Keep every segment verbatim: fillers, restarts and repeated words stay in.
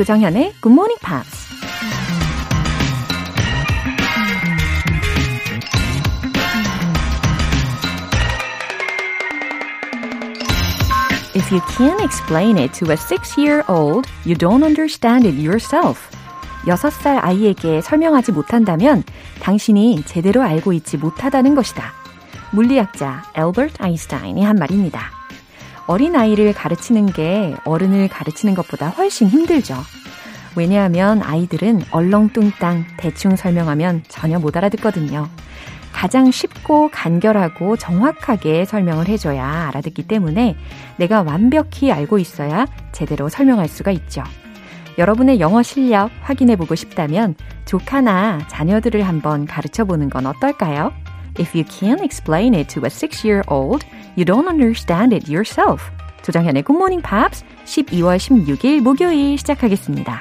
조정현의 Good Morning Pops. If you can't explain it to a six-year-old, you don't understand it yourself. 여섯 살 아이에게 설명하지 못한다면 당신이 제대로 알고 있지 못하다는 것이다. 물리학자 알버트 아인슈타인이 한 말입니다. 어린아이를 가르치는 게 어른을 가르치는 것보다 훨씬 힘들죠. 왜냐하면 아이들은 얼렁뚱땅 대충 설명하면 전혀 못 알아듣거든요. 가장 쉽고 간결하고 정확하게 설명을 해줘야 알아듣기 때문에 내가 완벽히 알고 있어야 제대로 설명할 수가 있죠. 여러분의 영어 실력 확인해보고 싶다면 조카나 자녀들을 한번 가르쳐보는 건 어떨까요? If you can't explain it to a six-year-old, you don't understand it yourself. 조정현의 Good Morning Pops 십이월 십육일 목요일 시작하겠습니다.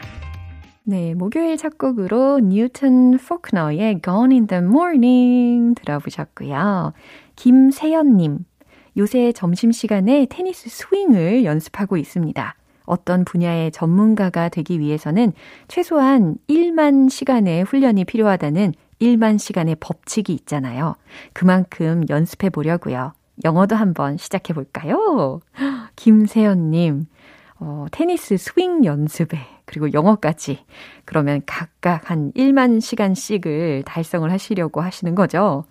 네, 목요일 작곡으로 뉴튼 포크너의 Gone in the Morning 들어보셨고요. 김세연님, 요새 점심시간에 테니스 스윙을 연습하고 있습니다. 어떤 분야의 전문가가 되기 위해서는 최소한 일만 시간의 훈련이 필요하다는 일만 시간의 법칙이 있잖아요. 그만큼 연습해 보려고요. 영어도 한번 시작해 볼까요? 김세연님, 어, 테니스 스윙 연습에 그리고 영어까지 그러면 각각 한 일만 시간씩을 달성을 하시려고 하시는 거죠.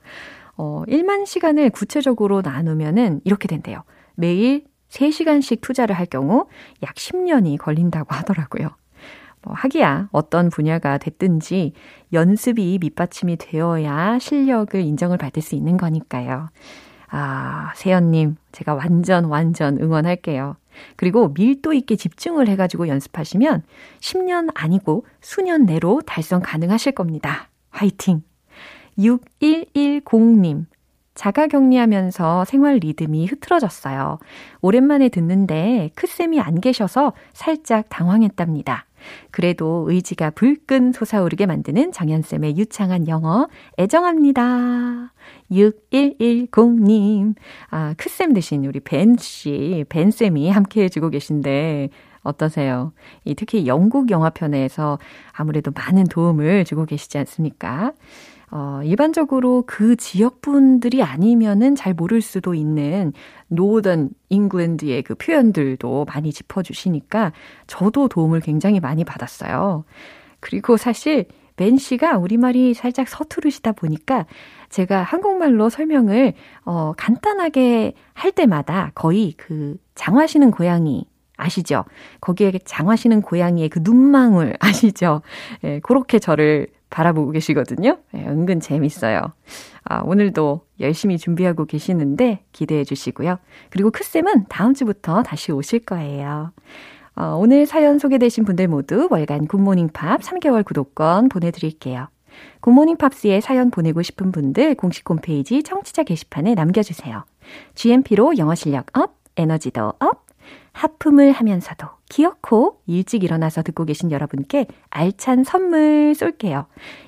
어, 일만 시간을 구체적으로 나누면은 이렇게 된대요. 매일 세 시간씩 투자를 할 경우 약 십 년이 걸린다고 하더라고요. 뭐 하기야 어떤 분야가 됐든지 연습이 밑받침이 되어야 실력을 인정을 받을 수 있는 거니까요. 아, 세연님, 제가 완전 완전 응원할게요. 그리고 밀도 있게 집중을 해가지고 연습하시면 십 년 아니고 수년 내로 달성 가능하실 겁니다. 화이팅! 육일일공님, 자가격리하면서 생활 리듬이 흐트러졌어요. 오랜만에 듣는데 크쌤이 안 계셔서 살짝 당황했답니다. 그래도 의지가 불끈 솟아오르게 만드는 정연쌤의 유창한 영어 애정합니다. 육일일공님, 아, 크쌤 대신 우리 벤씨, 벤쌤이 함께 해주고 계신데 어떠세요? 이 특히 영국 영화편에서 아무래도 많은 도움을 주고 계시지 않습니까? 어, 일반적으로 그 지역분들이 아니면은 잘 모를 수도 있는 노던 잉글랜드의 그 표현들도 많이 짚어주시니까 저도 도움을 굉장히 많이 받았어요. 그리고 사실 벤 씨가 우리말이 살짝 서투르시다 보니까 제가 한국말로 설명을 어, 간단하게 할 때마다 거의 그 장화시는 고양이 아시죠? 거기에 장화시는 고양이의 그 눈망울 아시죠? 예, 그렇게 저를 바라보고 계시거든요. 네, 은근 재밌어요. 아, 오늘도 열심히 준비하고 계시는데 기대해 주시고요. 그리고 크쌤은 다음 주부터 다시 오실 거예요. 어, 오늘 사연 소개되신 분들 모두 월간 굿모닝팝 삼 개월 구독권 보내드릴게요. 굿모닝팝스에 사연 보내고 싶은 분들 공식 홈페이지 청취자 게시판에 남겨주세요. 지엠피로 영어 실력 업, 에너지도 업, 하품을 하면서도 기어코 일찍 일어나서 듣고 계신 여러분께 알찬 선물 쏠게요.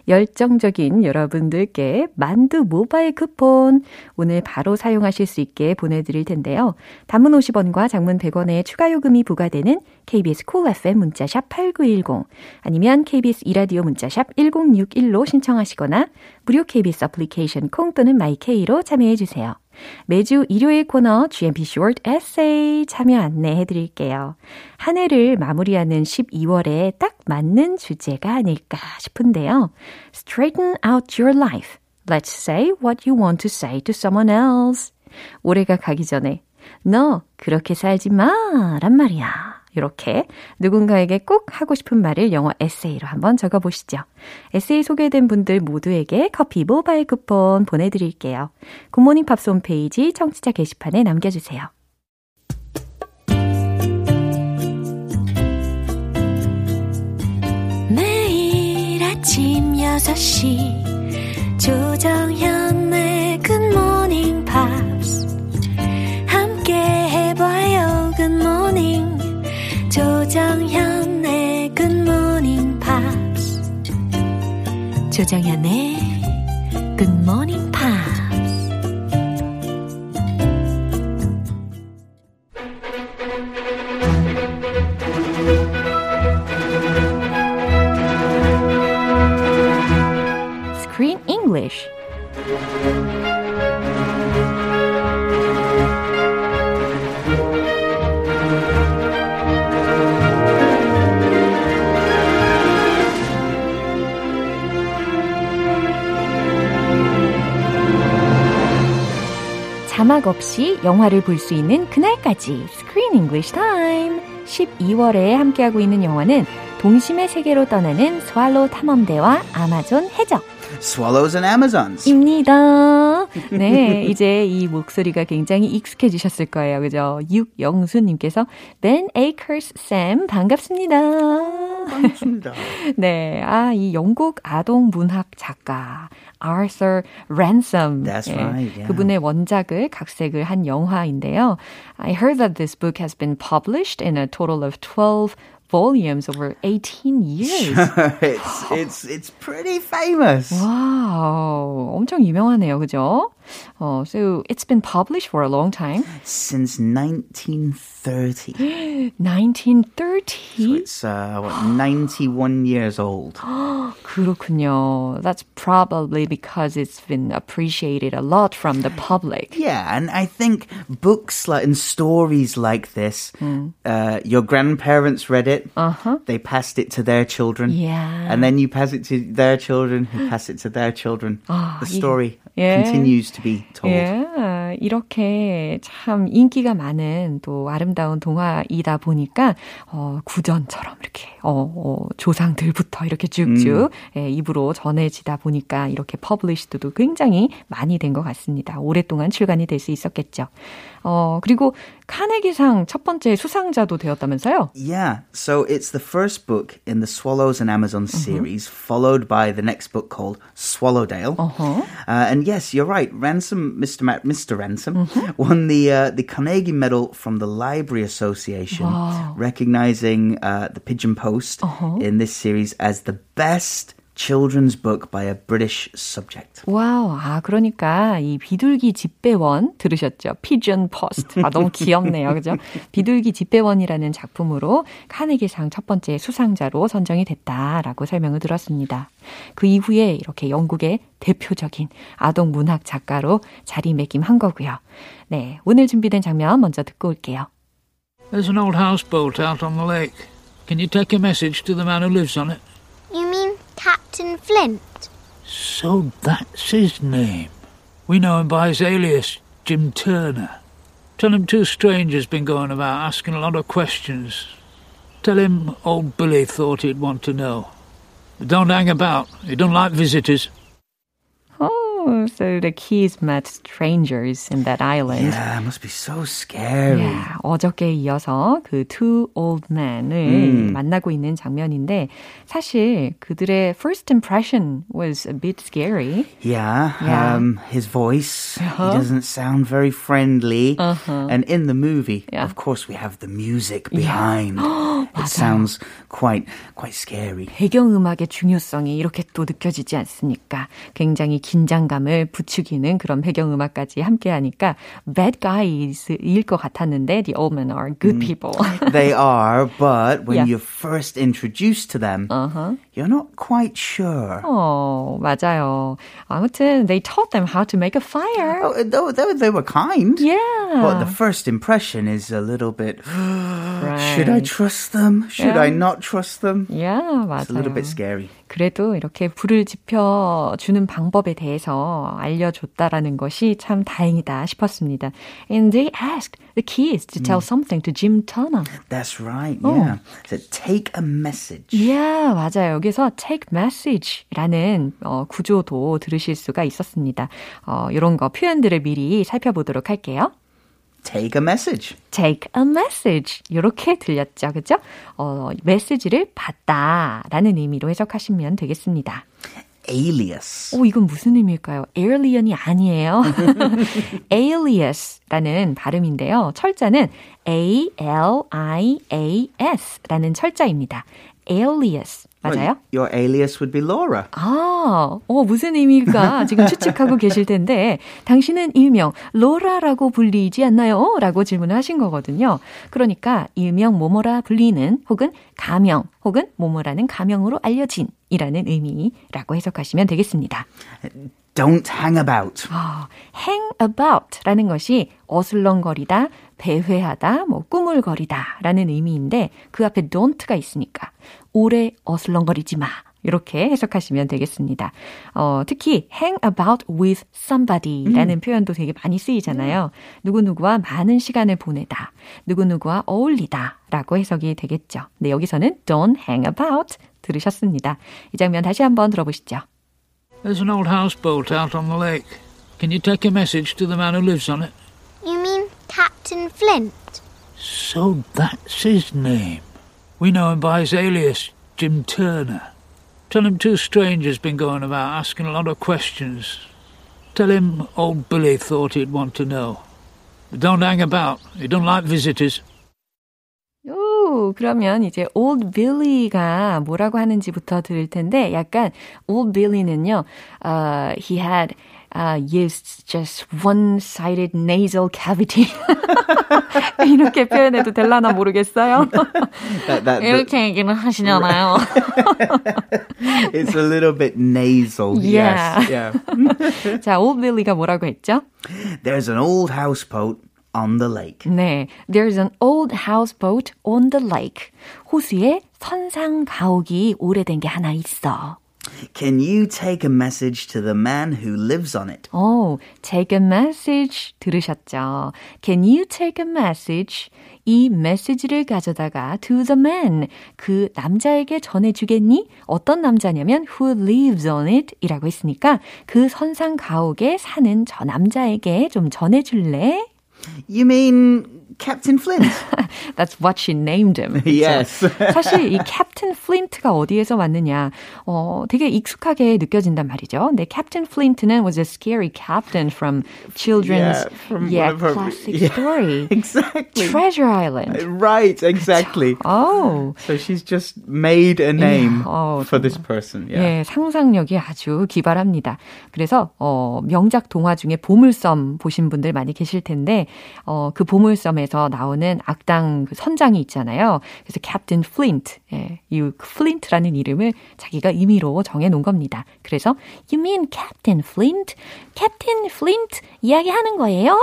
열정적인 여러분들께 만두 모바일 쿠폰 오늘 바로 사용하실 수 있게 보내드릴 텐데요. 단문 오십 원과 장문 백 원의 추가 요금이 부과되는 케이비에스 쿨 에프엠 문자샵 팔구일공 아니면 케이비에스 이라디오 문자샵 일공육일로 신청하시거나 무료 케이비에스 애플리케이션 콩 또는 마이케이로 참여해주세요. 매주 일요일 코너 지엠피 Short Essay 참여 안내해드릴게요. 한 해를 마무리하는 십이월에 딱 맞는 주제가 아닐까 싶은데요. Straighten out your life. Let's say what you want to say to someone else. 올해가 가기 전에 너 그렇게 살지 마란 말이야. 이렇게 누군가에게 꼭 하고 싶은 말을 영어 에세이로 한번 적어보시죠. 에세이 소개된 분들 모두에게 커피 모바일 쿠폰 보내드릴게요. 굿모닝 팝스 홈페이지 청취자 게시판에 남겨주세요. 매일 아침 여섯 시 조정현의 굿모닝 팝스 함께 해봐요. 굿모닝 조정현의 굿모닝 팝스 조정현의 굿모닝 팝스 Korean English. 자막 없이 영화를 볼 수 있는 그날까지 Screen English Time. 십이월에 함께하고 있는 영화는 동심의 세계로 떠나는 스왈로우 탐험대와 아마존 해적 Swallows and Amazons 입니다. 네, 이제 이 목소리가 굉장히 익숙해지셨을 거예요. 그죠? 육영수님께서 Ben Akers 쌤 반갑습니다. 반갑습니다. 네, 아, 이 영국 아동 문학 작가 Arthur Ransome. That's 예, right. Yeah. 그분의 원작을 각색을 한 영화인데요. I heard that this book has been published in a total of twelve volumes over eighteen years. Sure, it's, it's, it's pretty famous. Wow, 엄청 유명하네요, 그죠? Oh, so it's been published for a long time. Since nineteen thirty. nineteen thirty? So it's uh, what, ninety-one years old. 그렇군요. That's probably because it's been appreciated a lot from the public. Yeah, and I think books like, and stories like this, mm. uh, your grandparents read it, uh-huh. they passed it to their children, yeah. and then you pass it to their children, who pass it to their children. Oh, the story yeah. continues to be told. Yeah, 이렇게 참 인기가 많은 또 아름다운 동화이다 보니까 어, 구전처럼 이렇게 어, 어, 조상들부터 이렇게 쭉쭉 음. 예, 입으로 전해지다 보니까 이렇게 퍼블리시드도 굉장히 많이 된 것 같습니다. 오랫동안 출간이 될 수 있었겠죠. 어, 그리고 카네기상 첫 번째 수상자도 되었다면서요? Yeah, so it's the first book in the Swallows and Amazons uh-huh. series, followed by the next book called Swallowdale. Uh-huh. Uh, and yes, you're right, Ransome, Mr. Ma- Mr. Ransome uh-huh. won the uh, the Carnegie Medal from the Library Association, wow. recognizing uh, The Pigeon Post uh-huh. in this series as the best children's book by a British subject. 와우, 아 그러니까 이 비둘기 집배원 들으셨죠? Pigeon Post. 아 너무 귀엽네요, 그죠? 비둘기 집배원이라는 작품으로 카네기상 첫 번째 수상자로 선정이 됐다라고 설명을 들었습니다. 그 이후에 이렇게 영국의 대표적인 아동 문학 작가로 자리매김한 거고요. 네, 오늘 준비된 장면 먼저 듣고 올게요. There's an old houseboat out on the lake. Can you take a message to the man who lives on it? You mean Captain Flint? So that's his name. We know him by his alias, Jim Turner. Tell him two strangers been going about asking a lot of questions. Tell him old Billy thought he'd want to know. But don't hang about. He don't like visitors. Oh, so the kids met strangers in that island. Yeah, it must be so scary. Yeah, 어저께 이어서 그 two old men을 음. 만나고 있는 장면인데 사실 그들의 first impression was a bit scary. Yeah, yeah. Um, his voice, uh-huh. he doesn't sound very friendly. Uh-huh. And in the movie, yeah. of course, we have the music behind. Yeah. It sounds quite, quite scary. 배경음악의 중요성이 이렇게 또 느껴지지 않습니까? 굉장히 긴장 감을 부추기는 그런 배경음악까지 함께하니까 bad guys일 것 같았는데 the old men are good people. Mm, they are, but when yeah. you're first introduced to them, uh-huh. you're not quite sure. 어, 맞아요. 아무튼 they taught them how to make a fire. Oh, they, they were kind. Yeah. But the first impression is a little bit, right. should I trust them? Should yeah. I not trust them? Yeah, 맞아요. It's a little bit scary. 그래도 이렇게 불을 지펴주는 방법에 대해서 알려줬다라는 것이 참 다행이다 싶었습니다. And they asked the kids to tell mm. something to Jim Turner. That's right, yeah. So take a message. Yeah, 맞아요. 여기서 take message라는 어, 구조도 들으실 수가 있었습니다. 어, 이런 거 표현들을 미리 살펴보도록 할게요. Take a message. Take a message. 이렇게 들렸죠, 그렇죠? 어, 메시지를 받다라는 의미로 해석하시면 되겠습니다. Alias. 오, 이건 무슨 의미일까요? Alien이 아니에요. Alias라는 발음인데요. 철자는 A L I A S라는 철자입니다. Alias. 맞아요? Your alias would be Laura. 아, 어, 무슨 의미일까 지금 추측하고 계실 텐데 당신은 일명 로라라고 불리지 않나요? 라고 질문을 하신 거거든요. 그러니까 일명 뭐뭐라 불리는 혹은 가명 혹은 뭐뭐라는 가명으로 알려진 이라는 의미라고 해석하시면 되겠습니다. Don't hang about. 어, hang about라는 것이 어슬렁거리다, 배회하다, 뭐 꾸물거리다라는 의미인데 그 앞에 don't가 있으니까 오래 어슬렁거리지 마. 이렇게 해석하시면 되겠습니다. 어, 특히 hang about with somebody라는 음. 표현도 되게 많이 쓰이잖아요. 누구누구와 많은 시간을 보내다, 누구누구와 어울리다라고 해석이 되겠죠. 근데 여기서는 don't hang about 들으셨습니다. 이 장면 다시 한번 들어보시죠. There's an old houseboat out on the lake. Can you take a message to the man who lives on it? You mean Captain Flint? So that's his name. We know him by his alias, Jim Turner. Tell him two strangers been going about asking a lot of questions. Tell him old Billy thought he'd want to know. But don't hang about. He don't like visitors. 오, 그러면 이제 Old Billy가 뭐라고 하는지부터 들을 텐데 약간 Old Billy는요, uh, he had uh, used just one-sided nasal cavity. 이렇게 표현해도 될라나 모르겠어요. that, that, 이렇게 얘기는 하시잖아요. It's a little bit nasal. Yeah. Yes. Yeah. 자, Old Billy가 뭐라고 했죠? There's an old houseboat. On the lake. 네, there's an old houseboat on the lake. 호수에 선상 가옥이 오래된 게 하나 있어. Can you take a message to the man who lives on it? 오, take a message 들으셨죠? Can you take a message? 이 메시지를 가져다가 to the man, 그 남자에게 전해주겠니? 어떤 남자냐면 who lives on it 이라고 했으니까 그 선상 가옥에 사는 저 남자에게 좀 전해줄래? You mean Captain Flint? That's what she named him. Yes. 사실 이 Captain Flint가 어디에서 왔느냐 어, 되게 익숙하게 느껴진단 말이죠. 근데 Captain Flint는 was a scary captain from children's yeah, from yeah, her, classic yeah, story. Exactly. Treasure Island. Right, exactly. Oh. So she's just made a name yeah, oh, for this person. Yeah. 예, 상상력이 아주 기발합니다. 그래서 어, 명작 동화 중에 보물섬 보신 분들 많이 계실 텐데 어, 그 보물섬에 나오는 악당 그 선장이 있잖아요. 그래서 캡틴 플린트, 예, 이 플린트라는 이름을 자기가 임의로 정해놓은 겁니다. 그래서 You mean Captain Flint? Captain Flint 이야기하는 거예요?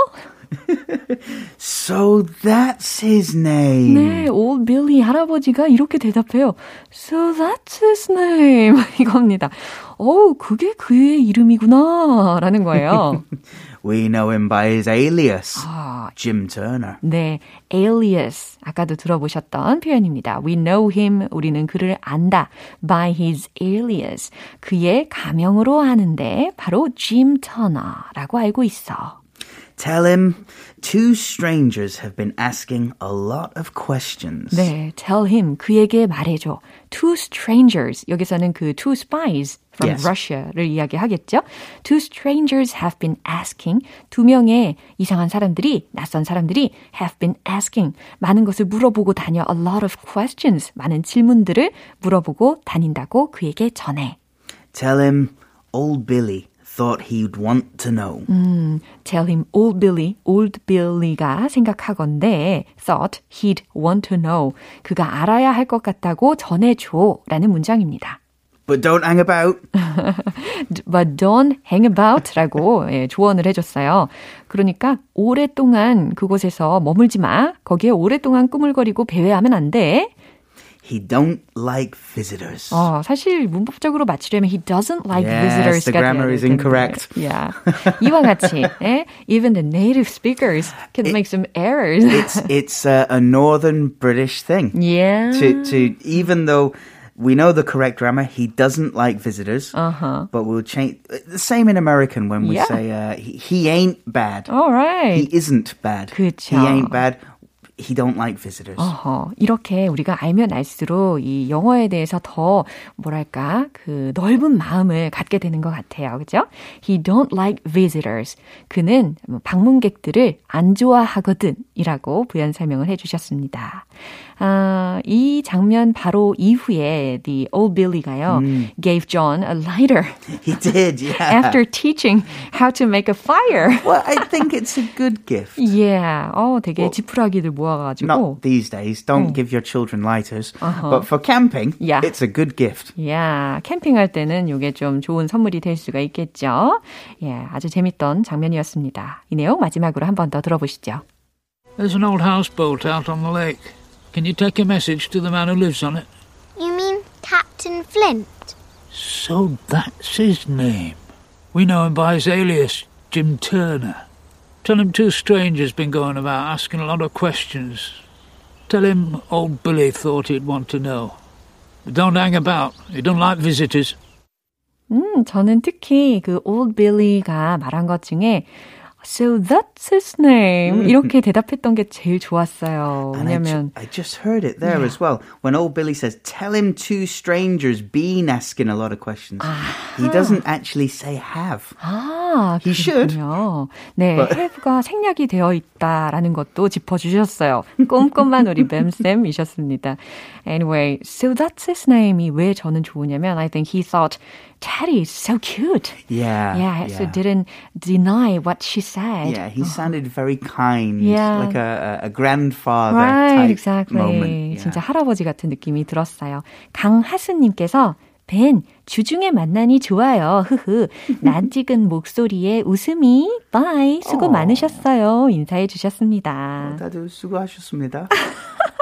So that's his name. 네, Old Billy 할아버지가 이렇게 대답해요. So that's his name. 이겁니다. 오, 그게 그의 이름이구나 라는 거예요. We know him by his alias, 아, Jim Turner. 네, alias, 아까도 들어보셨던 표현입니다. We know him, 우리는 그를 안다, by his alias. 그의 가명으로 아는데 바로 Jim Turner라고 알고 있어. Tell him two strangers have been asking a lot of questions. 네, tell him, 그에게 말해줘. Two strangers, 여기서는 그 two spies. From yes. Russia를 이야기하겠죠. Two strangers have been asking. 두 명의 이상한 사람들이, 낯선 사람들이 have been asking. 많은 것을 물어보고 다녀. A lot of questions. 많은 질문들을 물어보고 다닌다고 그에게 전해. Tell him, old Billy thought he'd want to know. 음, tell him, old Billy, old Billy가 생각하건대 thought he'd want to know. 그가 알아야 할 것 같다고 전해줘. 라는 문장입니다. But don't hang about. But don't hang about 라고 예, 조언을 해줬어요. 그러니까 오랫동안 그곳에서 머물지 마. 거기에 오랫동안 꾸물거리고 배회하면 안 돼. He don't like visitors. 어, 사실 문법적으로 맞추려면 he doesn't like yes, visitors. The grammar is incorrect. Yeah. 이와 같이 예? even the native speakers can it, make some errors. It's it's a, a northern British thing. Yeah. To to even though We know the correct grammar. He doesn't like visitors, uh-huh. but we'll change. The same in American when we yeah. say uh, he, he ain't bad. All right. He isn't bad. 그쵸. He ain't bad. He don't like visitors. 어허, 이렇게 우리가 알면 알수록 이 영어에 대해서 더 뭐랄까 그 넓은 마음을 갖게 되는 것 같아요, 그렇죠? He don't like visitors. 그는 방문객들을 안 좋아하거든이라고 부연 설명을 해주셨습니다. 아, 이 장면 바로 이후에 the old Billy가요 mm. gave John a lighter. He did, yeah. After teaching how to make a fire. Well, I think it's a good gift. Yeah. 어, 되게 well, 지푸라기들 모아가지고. Not these days. Don't 음. give your children lighters. Uh-huh. But for camping, yeah. it's a good gift. Yeah. 캠핑할 때는 이게 좀 좋은 선물이 될 수가 있겠죠. 예, yeah, 아주 재밌던 장면이었습니다. 이 내용 마지막으로 한 번 더 들어보시죠. There's an old houseboat out on the lake. Can you take a message to the man who lives on it? You mean Captain Flint? So that's his name. We know him by his alias, Jim Turner. Tell him two strangers been going about asking a lot of questions. Tell him old Billy thought he'd want to know. But don't hang about. He don't like visitors. 음, 저는 특히 그 old Billy가 말한 것 중에 So that's his name. Mm. 이렇게 대답했던 게 제일 좋았어요. 왜냐면 I, ju- I just heard it there yeah. as well. When old Billy says, tell him two strangers been asking a lot of questions. 아하. He doesn't actually say have. 아, He 그렇군요. should. 네, But... have가 생략이 되어 있다라는 것도 짚어주셨어요. 꼼꼼한 우리 뱀쌤이셨습니다. Anyway, so that's his name이 왜 저는 좋으냐면 I think he thought Teddy is so cute. Yeah. Yeah, yeah. so didn't deny what she said. Yeah, he sounded very kind. Yeah. Like a, a grandfather right, type exactly. moment. Yeah. 진짜 할아버지 같은 느낌이 들었어요. 강하수님께서 벤, 주중에 만나니 좋아요. 흐흐. 낯익은 목소리에 웃음이. Bye. 수고 oh. 많으셨어요. 인사해 주셨습니다. Oh, 다들 수고하셨습니다.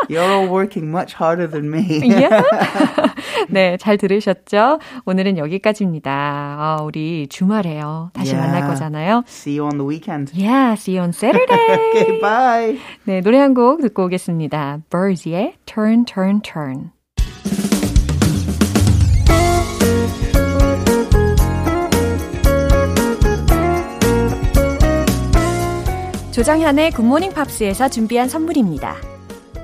You're all working much harder than me. yeah? 네, 잘 들으셨죠? 오늘은 여기까지입니다. 아, 우리 주말에요. 다시 yeah. 만날 거잖아요. See you on the weekend. Yeah, see you on Saturday. okay, bye. 네, 노래 한 곡 듣고 오겠습니다. Birds의 Turn, Turn, Turn. 조장현의 굿모닝 팝스에서 준비한 선물입니다.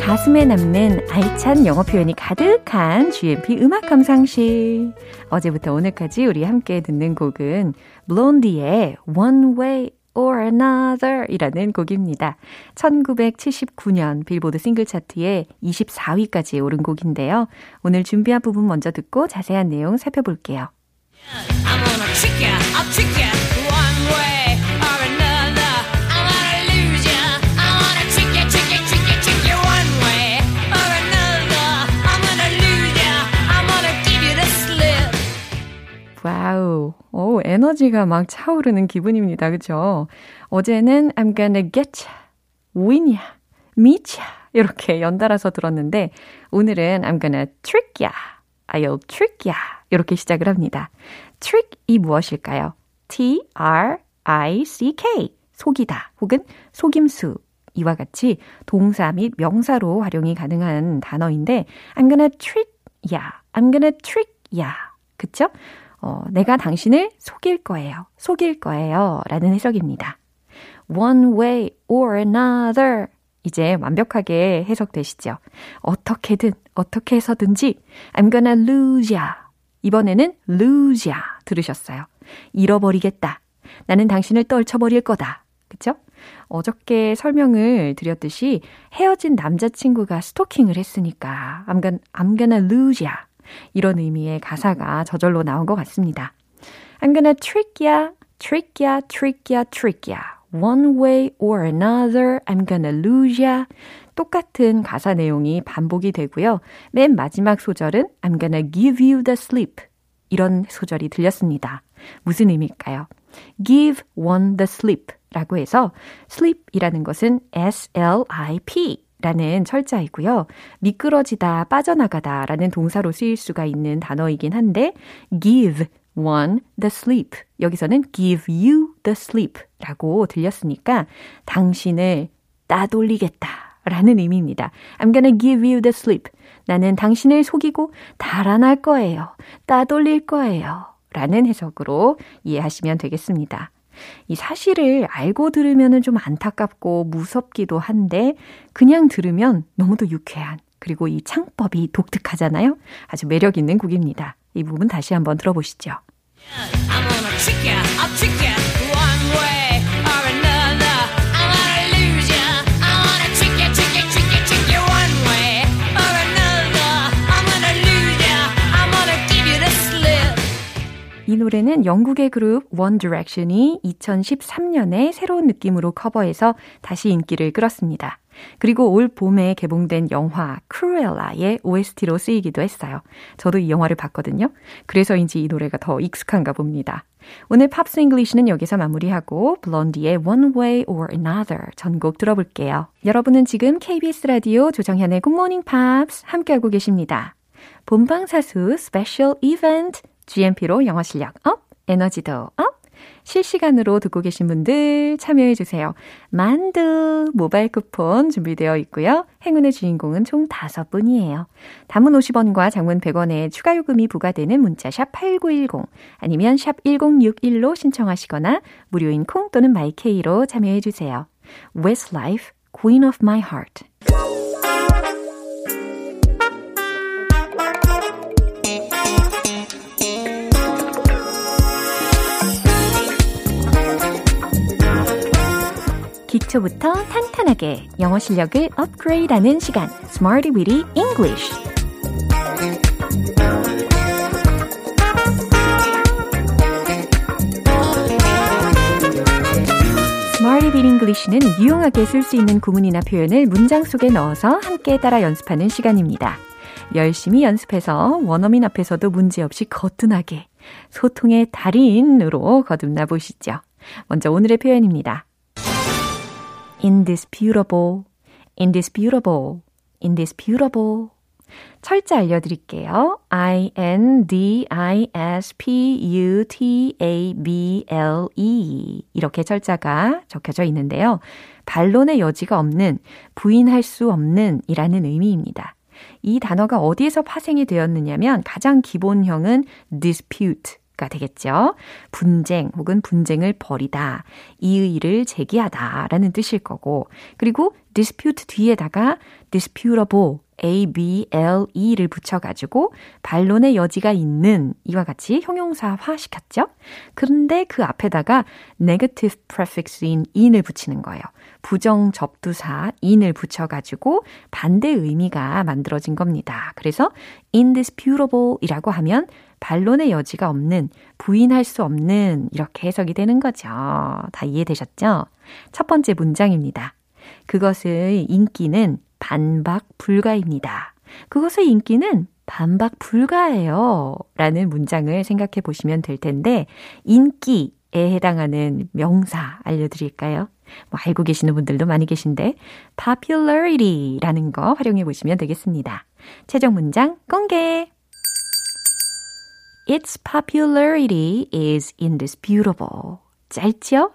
가슴에 남는 알찬 영어 표현이 가득한 GMP 음악 감상실 어제부터 오늘까지 우리 함께 듣는 곡은 블론디의 One Way or Another 이라는 곡입니다. 천구백칠십구 년 빌보드 싱글 차트에 이십사 위까지 오른 곡인데요. 오늘 준비한 부분 먼저 듣고 자세한 내용 살펴볼게요. I'm gonna trick ya, I'll trick ya one way or another. I wanna lose ya, I wanna trick ya, trick ya, trick ya, trick ya one way or another. I'm gonna lose ya, I'm gonna give you the slip. 와우. 오, 에너지가 막 차오르는 기분입니다. 그렇죠? 어제는 I'm gonna get ya, win ya, meet ya 이렇게 연달아서 들었는데 오늘은 I'm gonna trick ya, I'll trick ya 이렇게 시작을 합니다. trick이 무엇일까요? T-R-I-C-K 속이다 혹은 속임수 이와 같이 동사 및 명사로 활용이 가능한 단어인데 I'm gonna trick ya, I'm gonna trick ya 그렇죠? 어, 내가 당신을 속일 거예요. 속일 거예요. 라는 해석입니다. One way or another. 이제 완벽하게 해석되시죠. 어떻게든, 어떻게 해서든지 I'm gonna lose ya. 이번에는 lose ya 들으셨어요. 잃어버리겠다. 나는 당신을 떨쳐버릴 거다. 그쵸? 어저께 설명을 드렸듯이 헤어진 남자친구가 스토킹을 했으니까 I'm gonna, I'm gonna lose ya. 이런 의미의 가사가 저절로 나온 것 같습니다. I'm gonna trick ya, trick ya, trick ya, trick ya. One way or another, I'm gonna lose ya. 똑같은 가사 내용이 반복이 되고요. 맨 마지막 소절은 I'm gonna give you the slip. 이런 소절이 들렸습니다. 무슨 의미일까요? Give one the slip 라고 해서 slip이라는 것은 S-L-I-P. 라는 철자이고요. 미끄러지다, 빠져나가다 라는 동사로 쓰일 수가 있는 단어이긴 한데 give one the sleep. 여기서는 give you the sleep라고 들렸으니까 당신을 따돌리겠다라는 의미입니다. I'm gonna give you the sleep. 나는 당신을 속이고 달아날 거예요. 따돌릴 거예요. 라는 해석으로 이해하시면 되겠습니다. 이 사실을 알고 들으면 좀 안타깝고 무섭기도 한데 그냥 들으면 너무도 유쾌한 그리고 이 창법이 독특하잖아요. 아주 매력 있는 곡입니다. 이 부분 다시 한번 들어보시죠. I'm gonna trick ya, I'll trick ya, one way or another. I'm gonna lose ya, I'm gonna trick ya, trick ya, trick ya, trick ya, one way or another. I'm gonna lose ya, I'm gonna give you the slip. 이 노래는 영국의 그룹 One Direction이 이천십삼 년에 새로운 느낌으로 커버해서 다시 인기를 끌었습니다. 그리고 올 봄에 개봉된 영화 크루엘라의 오에스티로 쓰이기도 했어요. 저도 이 영화를 봤거든요. 그래서인지 이 노래가 더 익숙한가 봅니다. 오늘 팝스 잉글리시는 여기서 마무리하고 블론디의 One Way or Another 전곡 들어볼게요. 여러분은 지금 케이비에스 라디오 조정현의 굿모닝 팝스 함께하고 계십니다. 본방사수 스페셜 이벤트 지엠피로 영어 실력 업, 에너지도 업! 실시간으로 듣고 계신 분들 참여해주세요. 만두 모바일 쿠폰 준비되어 있고요. 행운의 주인공은 총 다섯 분이에요. 단문 오십 원과 장문 백 원에 추가 요금이 부과되는 문자 샵 팔구일공 아니면 샵 일공육일로 신청하시거나 무료인 콩 또는 마이케이로 참여해주세요. Westlife, Queen of My Heart. 기초부터 탄탄하게 영어 실력을 업그레이드하는 시간 Smarty Weedy English Smarty Weedy English는 유용하게 쓸 수 있는 구문이나 표현을 문장 속에 넣어서 함께 따라 연습하는 시간입니다. 열심히 연습해서 원어민 앞에서도 문제없이 거뜬하게 소통의 달인으로 거듭나 보시죠. 먼저 오늘의 표현입니다. indisputable, indisputable, indisputable. 철자 알려드릴게요. I-N-D-I-S-P-U-T-A-B-L-E 이렇게 철자가 적혀져 있는데요. 반론의 여지가 없는, 부인할 수 없는 이라는 의미입니다. 이 단어가 어디에서 파생이 되었느냐면 가장 기본형은 dispute. 가 되겠죠. 분쟁 혹은 분쟁을 벌이다, 이의를 제기하다라는 뜻일 거고 그리고 dispute 뒤에다가 disputable, A-B-L-E를 붙여가지고 반론의 여지가 있는 이와 같이 형용사화 시켰죠. 그런데 그 앞에다가 negative prefix인 in을 붙이는 거예요. 부정 접두사 in을 붙여가지고 반대 의미가 만들어진 겁니다. 그래서 indisputable이라고 하면 반론의 여지가 없는, 부인할 수 없는 이렇게 해석이 되는 거죠. 다 이해되셨죠? 첫 번째 문장입니다. 그것의 인기는 반박 불가입니다. 그것의 인기는 반박 불가예요. 라는 문장을 생각해 보시면 될 텐데 인기에 해당하는 명사 알려드릴까요? 뭐 알고 계시는 분들도 많이 계신데 popularity라는 거 활용해 보시면 되겠습니다. 최종 문장 공개! Its popularity is indisputable. 짧죠?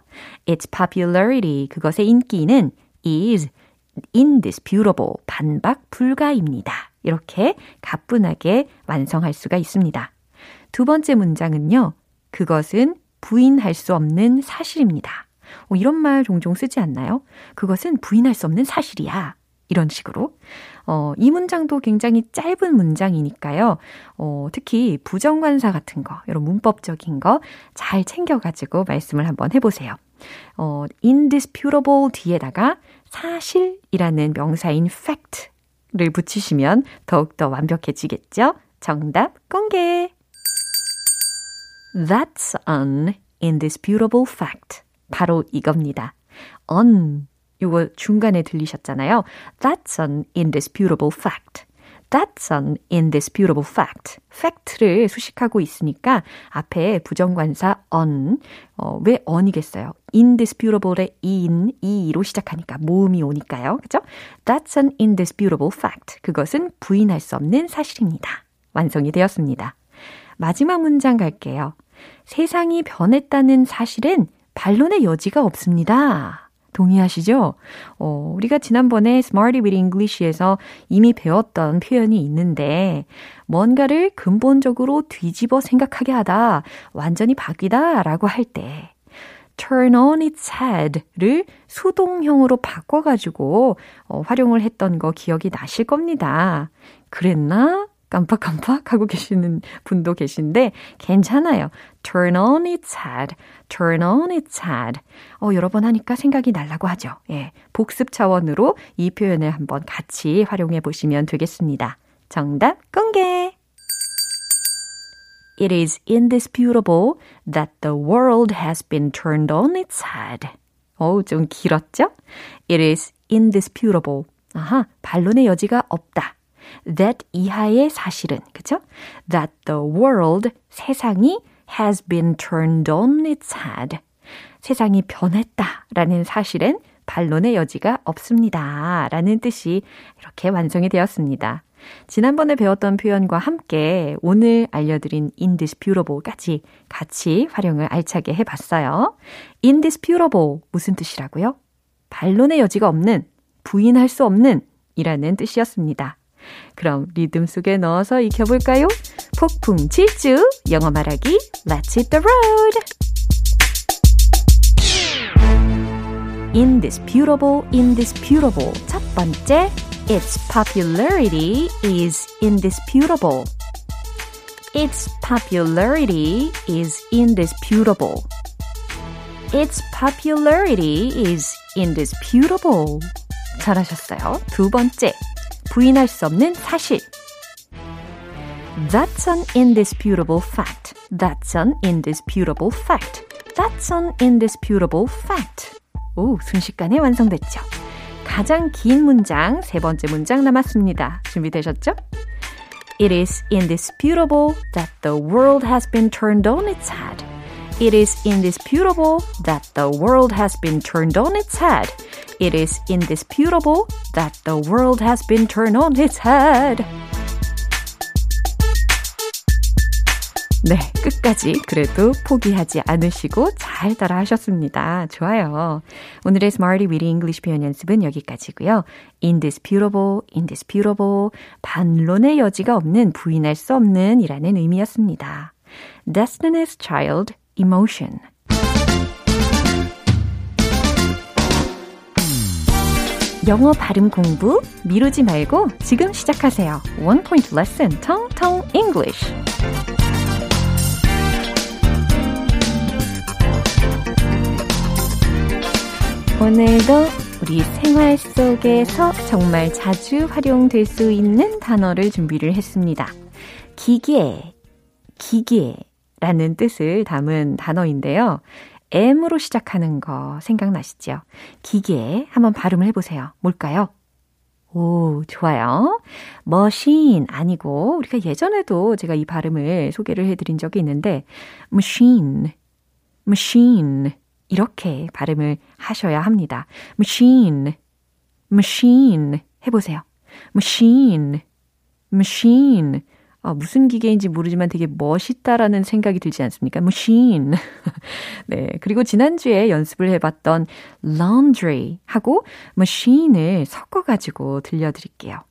Its popularity, 그것의 인기는 is indisputable, 반박 불가입니다. 이렇게 가뿐하게 완성할 수가 있습니다. 두 번째 문장은요. 그것은 부인할 수 없는 사실입니다. 어, 이런 말 종종 쓰지 않나요? 그것은 부인할 수 없는 사실이야. 이런 식으로 어, 이 문장도 굉장히 짧은 문장이니까요. 어, 특히 부정관사 같은 거, 이런 문법적인 거 잘 챙겨가지고 말씀을 한번 해보세요. 어, indisputable 뒤에다가 사실이라는 명사인 fact를 붙이시면 더욱더 완벽해지겠죠? 정답 공개! That's an indisputable fact. 바로 이겁니다. an 요거 중간에 들리셨잖아요. That's an indisputable fact. That's an indisputable fact. fact를 수식하고 있으니까 앞에 부정관사 on, 어, 왜 on이겠어요? indisputable의 in, e로 시작하니까 모음이 오니까요. 그렇죠? That's an indisputable fact. 그것은 부인할 수 없는 사실입니다. 완성이 되었습니다. 마지막 문장 갈게요. 세상이 변했다는 사실은 반론의 여지가 없습니다. 동의하시죠? 어, 우리가 지난번에 Smarty with English에서 이미 배웠던 표현이 있는데 뭔가를 근본적으로 뒤집어 생각하게 하다, 완전히 바뀌다 라고 할 때 turn on its head를 수동형으로 바꿔가지고 어, 활용을 했던 거 기억이 나실 겁니다. 그랬나? 깜빡깜빡 하고 계시는 분도 계신데 괜찮아요. Turn on its head, turn on its head. 어, 여러 번 하니까 생각이 날라고 하죠. 예, 복습 차원으로 이 표현을 한번 같이 활용해 보시면 되겠습니다. 정답 공개! It is indisputable that the world has been turned on its head. 어우, 좀 길었죠? It is indisputable. 아하, 반론의 여지가 없다. That 이하의 사실은, 그쵸? That the world, 세상이 has been turned on its head. 세상이 변했다라는 사실은 반론의 여지가 없습니다. 라는 뜻이 이렇게 완성이 되었습니다. 지난번에 배웠던 표현과 함께 오늘 알려드린 indisputable까지 같이 활용을 알차게 해봤어요. indisputable, 무슨 뜻이라고요? 반론의 여지가 없는, 부인할 수 없는 이라는 뜻이었습니다. 그럼 리듬 속에 넣어서 익혀볼까요? 폭풍 질주 영어 말하기 Let's hit the road. Indisputable, indisputable. 첫 번째, Its popularity is indisputable. Its popularity is indisputable. Its popularity is indisputable. 잘하셨어요. 두 번째, 부인할 수 없는 사실. That's an indisputable fact. That's an indisputable fact. That's an indisputable fact. 오, 순식간에 완성됐죠. 가장 긴 문장, 세 번째 문장 남았습니다. 준비되셨죠? It is indisputable that the world has been turned on its head. It is indisputable that the world has been turned on its head. It is indisputable that the world has been turned on its head. 네, 끝까지 그래도 포기하지 않으시고 잘 따라하셨습니다. 좋아요. 오늘의 Smarty with English 표현 연습은 여기까지고요. Indisputable, indisputable, 반론의 여지가 없는, 부인할 수 없는 이라는 의미였습니다. Destiny's Child, Emotion. 영어 발음 공부 미루지 말고 지금 시작하세요. One Point Lesson, Tong Tong English. 오늘도 우리 생활 속에서 정말 자주 활용될 수 있는 단어를 준비를 했습니다. 기계, 기계라는 뜻을 담은 단어인데요. M으로 시작하는 거 생각나시죠? 기계 한번 발음을 해보세요. 뭘까요? 오, 좋아요. 머신 아니고 우리가 예전에도 제가 이 발음을 소개를 해드린 적이 있는데 machine, machine 이렇게 발음을 하셔야 합니다. machine, machine 해보세요. machine, machine 아, 무슨 기계인지 모르지만 되게 멋있다라는 생각이 들지 않습니까? Machine. 네, 그리고 지난주에 연습을 해봤던 laundry하고 machine을 섞어가지고 들려드릴게요.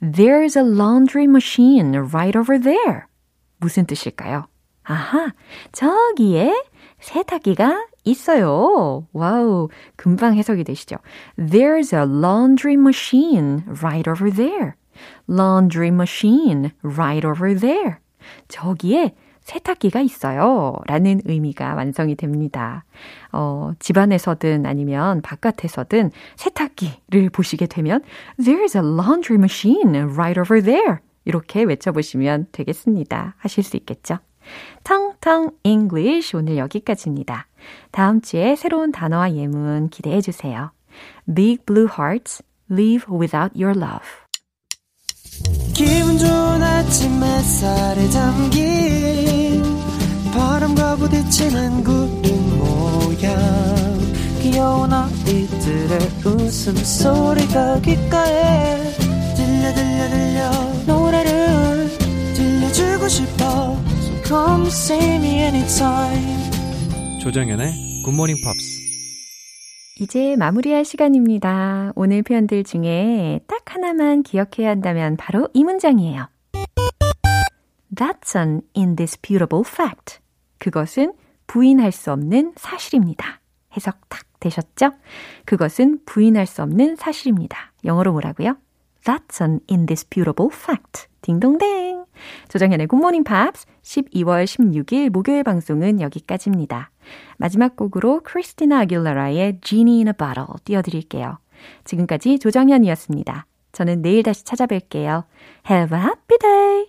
There's a laundry machine right over there. 무슨 뜻일까요? 아하, 저기에 세탁기가 있어요. 와우, 금방 해석이 되시죠? There's a laundry machine right over there. Laundry machine right over there. 저기에 세탁기가 있어요. 라는 의미가 완성이 됩니다. 어, 집안에서든 아니면 바깥에서든 세탁기를 보시게 되면 There's a laundry machine right over there. 이렇게 외쳐보시면 되겠습니다. 하실 수 있겠죠? 텅텅 English 오늘 여기까지입니다. 다음 주에 새로운 단어와 예문 기대해 주세요. Big Blue Hearts, Live Without Your Love. 기분 좋은 아침 햇살에 담긴 바람과 부딪히는 구름 모양 귀여운 아이들의 웃음소리가 귓가에 들려 들려 들려 노래를 들려주고 싶어 Come see me anytime. 조정연의 굿모닝 팝스. 이제 마무리할 시간입니다. 오늘 표현들 중에 딱 하나만 기억해야 한다면 바로 이 문장이에요. That's an indisputable fact. 그것은 부인할 수 없는 사실입니다. 해석 딱 되셨죠? 그것은 부인할 수 없는 사실입니다. 영어로 뭐라고요? That's an indisputable fact. 딩동댕. 조정현의 굿모닝 팝스 십이월 십육일 목요일 방송은 여기까지입니다. 마지막 곡으로 크리스티나 아귤라라의 Genie in a Bottle 띄워드릴게요. 지금까지 조정현이었습니다. 저는 내일 다시 찾아뵐게요. Have a happy day!